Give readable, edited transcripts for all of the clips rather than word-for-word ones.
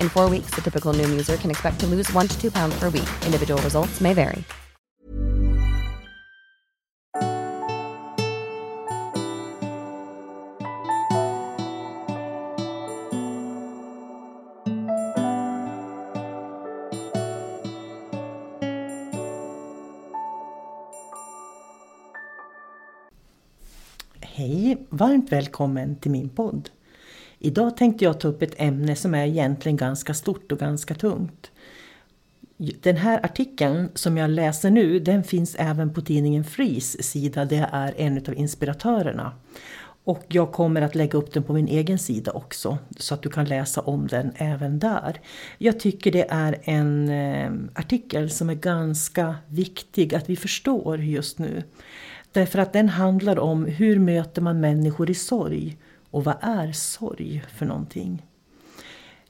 In 4 weeks, the typical Noom user can expect to lose 1 to 2 pounds per week. Individual results may vary. Hej, varmt välkommen till min podd. Idag tänkte jag ta upp ett ämne som är egentligen ganska stort och ganska tungt. Den här artikeln som jag läser nu, den finns även på tidningen Fris sida. Det är en av inspiratörerna. Och jag kommer att lägga upp den på min egen sida också, så att du kan läsa om den även där. Jag tycker det är en artikel som är ganska viktig att vi förstår just nu. Därför att den handlar om hur möter man människor i sorg och vad är sorg för någonting.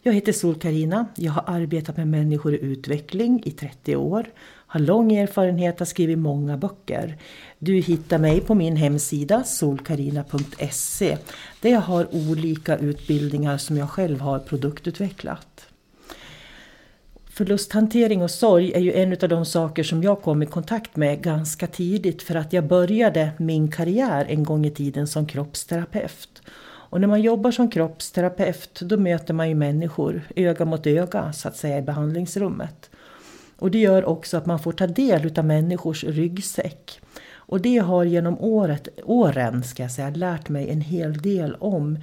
Jag heter Sol Karina, jag har arbetat med människor i utveckling i 30 år, har lång erfarenhet och skrivit många böcker. Du hittar mig på min hemsida solkarina.se där jag har olika utbildningar som jag själv har produktutvecklat. Förlusthantering och sorg är ju en av de saker som jag kom i kontakt med ganska tidigt, för att jag började min karriär en gång i tiden som kroppsterapeut. Och när man jobbar som kroppsterapeut då möter man ju människor öga mot öga så att säga i behandlingsrummet. Och det gör också att man får ta del av människors ryggsäck. Och det har genom åren ska jag säga, lärt mig en hel del om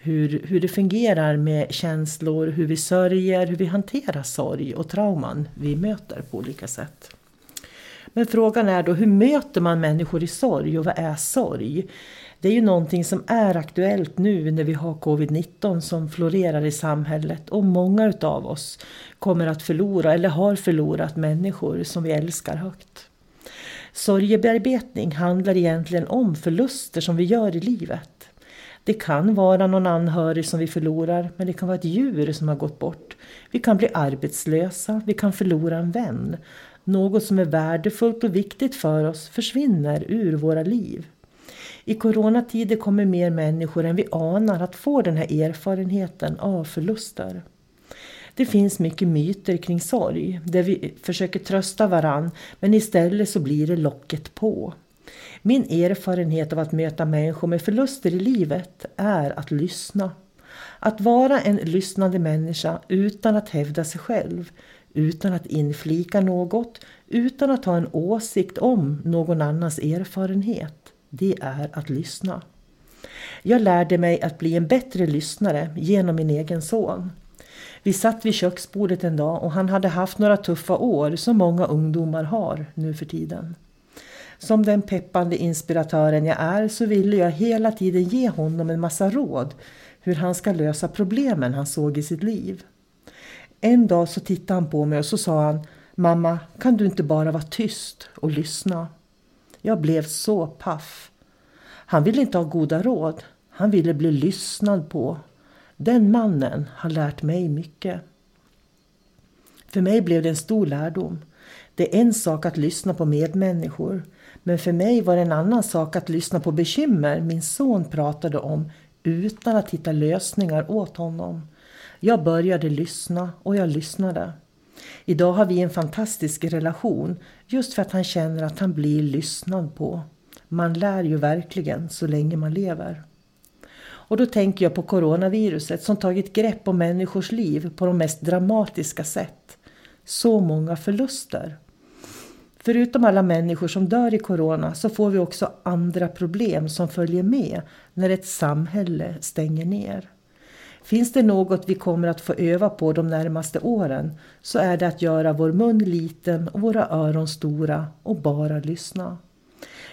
hur det fungerar med känslor, hur vi sörjer, hur vi hanterar sorg och trauman vi möter på olika sätt. Men frågan är då, hur möter man människor i sorg och vad är sorg? Det är ju någonting som är aktuellt nu när vi har covid-19 som florerar i samhället. Och många av oss kommer att förlora eller har förlorat människor som vi älskar högt. Sorgebearbetning handlar egentligen om förluster som vi gör i livet. Det kan vara någon anhörig som vi förlorar, men det kan vara ett djur som har gått bort. Vi kan bli arbetslösa, vi kan förlora en vän. Något som är värdefullt och viktigt för oss försvinner ur våra liv. I coronatider kommer mer människor än vi anar att få den här erfarenheten av förluster. Det finns mycket myter kring sorg där vi försöker trösta varann, men istället så blir det locket på. Min erfarenhet av att möta människor med förluster i livet är att lyssna. Att vara en lyssnande människa utan att hävda sig själv, utan att inflika något, utan att ha en åsikt om någon annans erfarenhet. Det är att lyssna. Jag lärde mig att bli en bättre lyssnare genom min egen son. Vi satt vid köksbordet en dag och han hade haft några tuffa år som många ungdomar har nu för tiden. Som den peppande inspiratören jag är så ville jag hela tiden ge honom en massa råd hur han ska lösa problemen han såg i sitt liv. En dag så tittade han på mig och så sa han: "Mamma, kan du inte bara vara tyst och lyssna?" Jag blev så paff. Han ville inte ha goda råd, han ville bli lyssnad på. Den mannen har lärt mig mycket. För mig blev det en stor lärdom. Det är en sak att lyssna på medmänniskor, men för mig var det en annan sak att lyssna på bekymmer min son pratade om utan att hitta lösningar åt honom. Jag började lyssna och jag lyssnade. Idag har vi en fantastisk relation just för att han känner att han blir lyssnad på. Man lär ju verkligen så länge man lever. Och då tänker jag på coronaviruset som tagit grepp om människors liv på de mest dramatiska sätt. Så många förluster. förutom alla människor som dör i corona så får vi också andra problem som följer med när ett samhälle stänger ner. Finns det något vi kommer att få öva på de närmaste åren så är det att göra vår mun liten och våra öron stora och bara lyssna.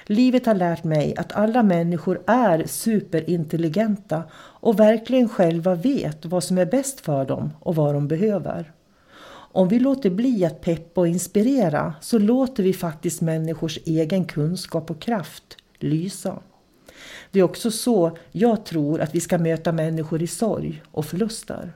Livet har lärt mig att alla människor är superintelligenta och verkligen själva vet vad som är bäst för dem och vad de behöver. Om vi låter bli att peppa och inspirera så låter vi faktiskt människors egen kunskap och kraft lysa. Det är också så jag tror att vi ska möta människor i sorg och förluster.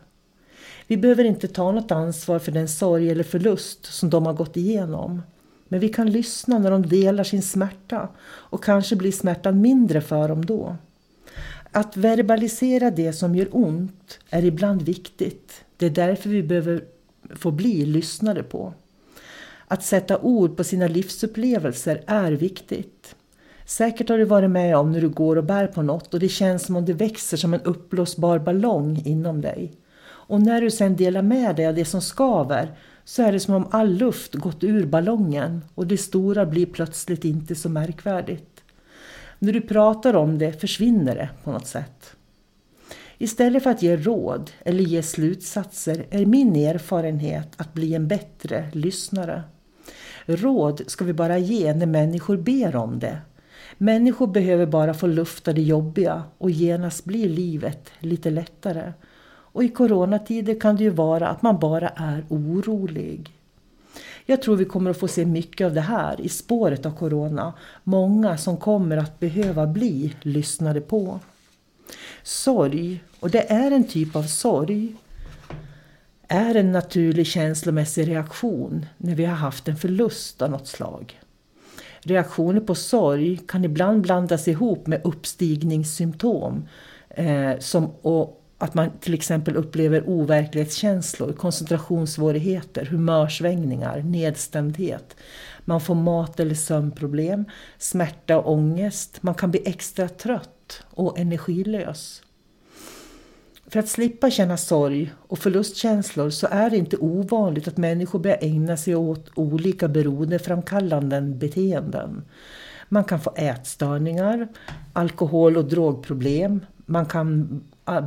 Vi behöver inte ta något ansvar för den sorg eller förlust som de har gått igenom. Men vi kan lyssna när de delar sin smärta och kanske blir smärtan mindre för dem då. Att verbalisera det som gör ont är ibland viktigt. Det är därför vi behöver få bli lyssnade på. Att sätta ord på sina livsupplevelser är viktigt. Säkert har du varit med om när du går och bär på något och det känns som om det växer som en uppblåsbar ballong inom dig. Och när du sedan delar med dig av det som skaver så är det som om all luft gått ur ballongen och det stora blir plötsligt inte så märkvärdigt. När du pratar om det försvinner det på något sätt. Istället för att ge råd eller ge slutsatser är min erfarenhet att bli en bättre lyssnare. Råd ska vi bara ge när människor ber om det. Människor behöver bara få lufta det jobbiga och genast blir livet lite lättare. Och i coronatider kan det ju vara att man bara är orolig. Jag tror vi kommer att få se mycket av det här i spåret av corona. Många som kommer att behöva bli lyssnade på. Sorg, och det är en typ av sorg, är en naturlig känslomässig reaktion när vi har haft en förlust av något slag. Reaktioner på sorg kan ibland blandas ihop med uppstigningssymptom att man till exempel upplever overklighetskänslor, koncentrationssvårigheter, humörsvängningar, nedstämdhet. Man får mat- eller sömnproblem, smärta och ångest. Man kan bli extra trött och energilös. För att slippa känna sorg och förlustkänslor så är det inte ovanligt att människor börjar ägna sig åt olika beroendeframkallande beteenden. Man kan få ätstörningar, alkohol- och drogproblem. Man kan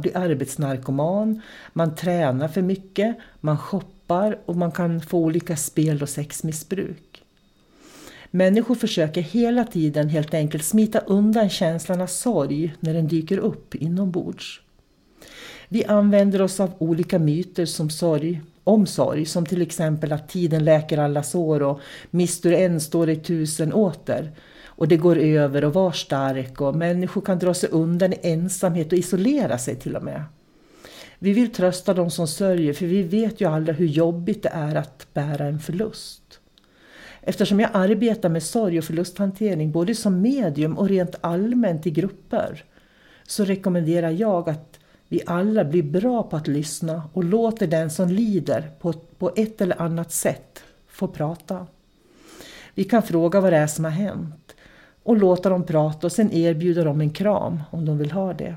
bli arbetsnarkoman, man tränar för mycket, man shoppar och man kan få olika spel- och sexmissbruk. Människor försöker hela tiden helt enkelt smita undan känslan av sorg när den dyker upp inombords. Vi använder oss av olika myter om sorg, som till exempel att tiden läker alla sår och misstår en står i 1000 åter. Och det går över och var stark och människor kan dra sig undan i ensamhet och isolera sig till och med. Vi vill trösta dem som sörjer för vi vet ju alla hur jobbigt det är att bära en förlust. Eftersom jag arbetar med sorg och förlusthantering både som medium och rent allmänt i grupper så rekommenderar jag att vi alla blir bra på att lyssna och låter den som lider på ett eller annat sätt få prata. Vi kan fråga vad det är som har hänt. Och låta dem prata och sen erbjuda dem en kram om de vill ha det.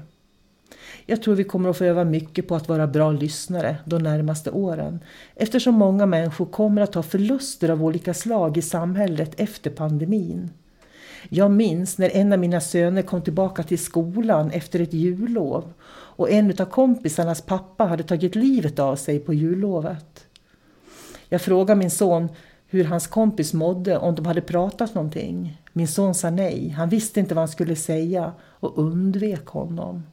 Jag tror vi kommer att få öva mycket på att vara bra lyssnare de närmaste åren. Eftersom många människor kommer att ha förluster av olika slag i samhället efter pandemin. Jag minns när en av mina söner kom tillbaka till skolan efter ett jullov. Och en av kompisarnas pappa hade tagit livet av sig på jullovet. Jag frågade min son hur hans kompis mådde om de hade pratat någonting. Min son sa nej, han visste inte vad han skulle säga och undvek honom.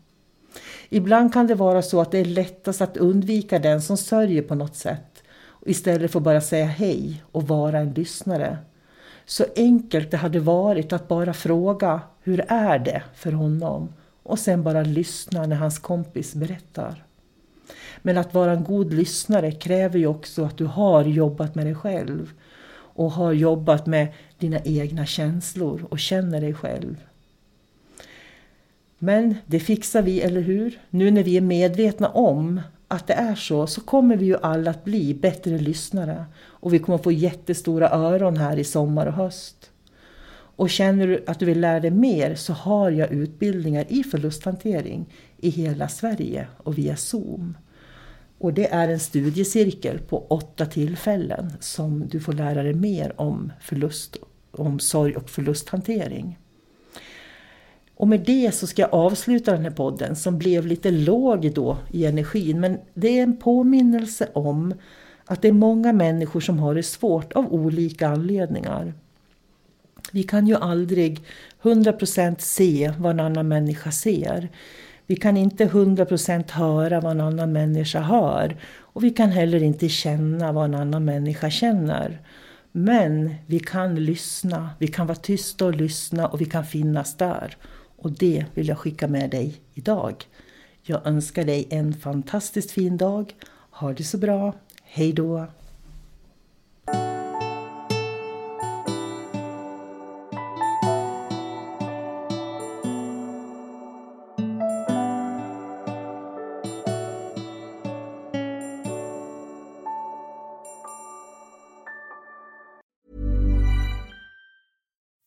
Ibland kan det vara så att det är lättast att undvika den som sörjer på något sätt. Istället för att bara säga hej och vara en lyssnare. Så enkelt det hade varit att bara fråga hur är det för honom. Och sen bara lyssna när hans kompis berättar. Men att vara en god lyssnare kräver ju också att du har jobbat med dig själv. Och har jobbat med dina egna känslor och känner dig själv. Men det fixar vi, eller hur? Nu när vi är medvetna om att det är så kommer vi ju alla att bli bättre lyssnare. Och vi kommer få jättestora öron här i sommar och höst. Och känner du att du vill lära dig mer så har jag utbildningar i förlusthantering i hela Sverige och via Zoom. Och det är en studiecirkel på 8 tillfällen som du får lära dig mer om förlust, om sorg och förlusthantering. Och med det så ska jag avsluta den här podden som blev lite låg då i energin. Men det är en påminnelse om att det är många människor som har det svårt av olika anledningar. Vi kan ju aldrig 100% se vad en annan människa ser. Vi kan inte 100% höra vad en annan människa hör. Och vi kan heller inte känna vad en annan människa känner. Men vi kan lyssna, vi kan vara tysta och lyssna och vi kan finnas där. Och det vill jag skicka med dig idag. Jag önskar dig en fantastiskt fin dag. Ha det så bra. Hej då!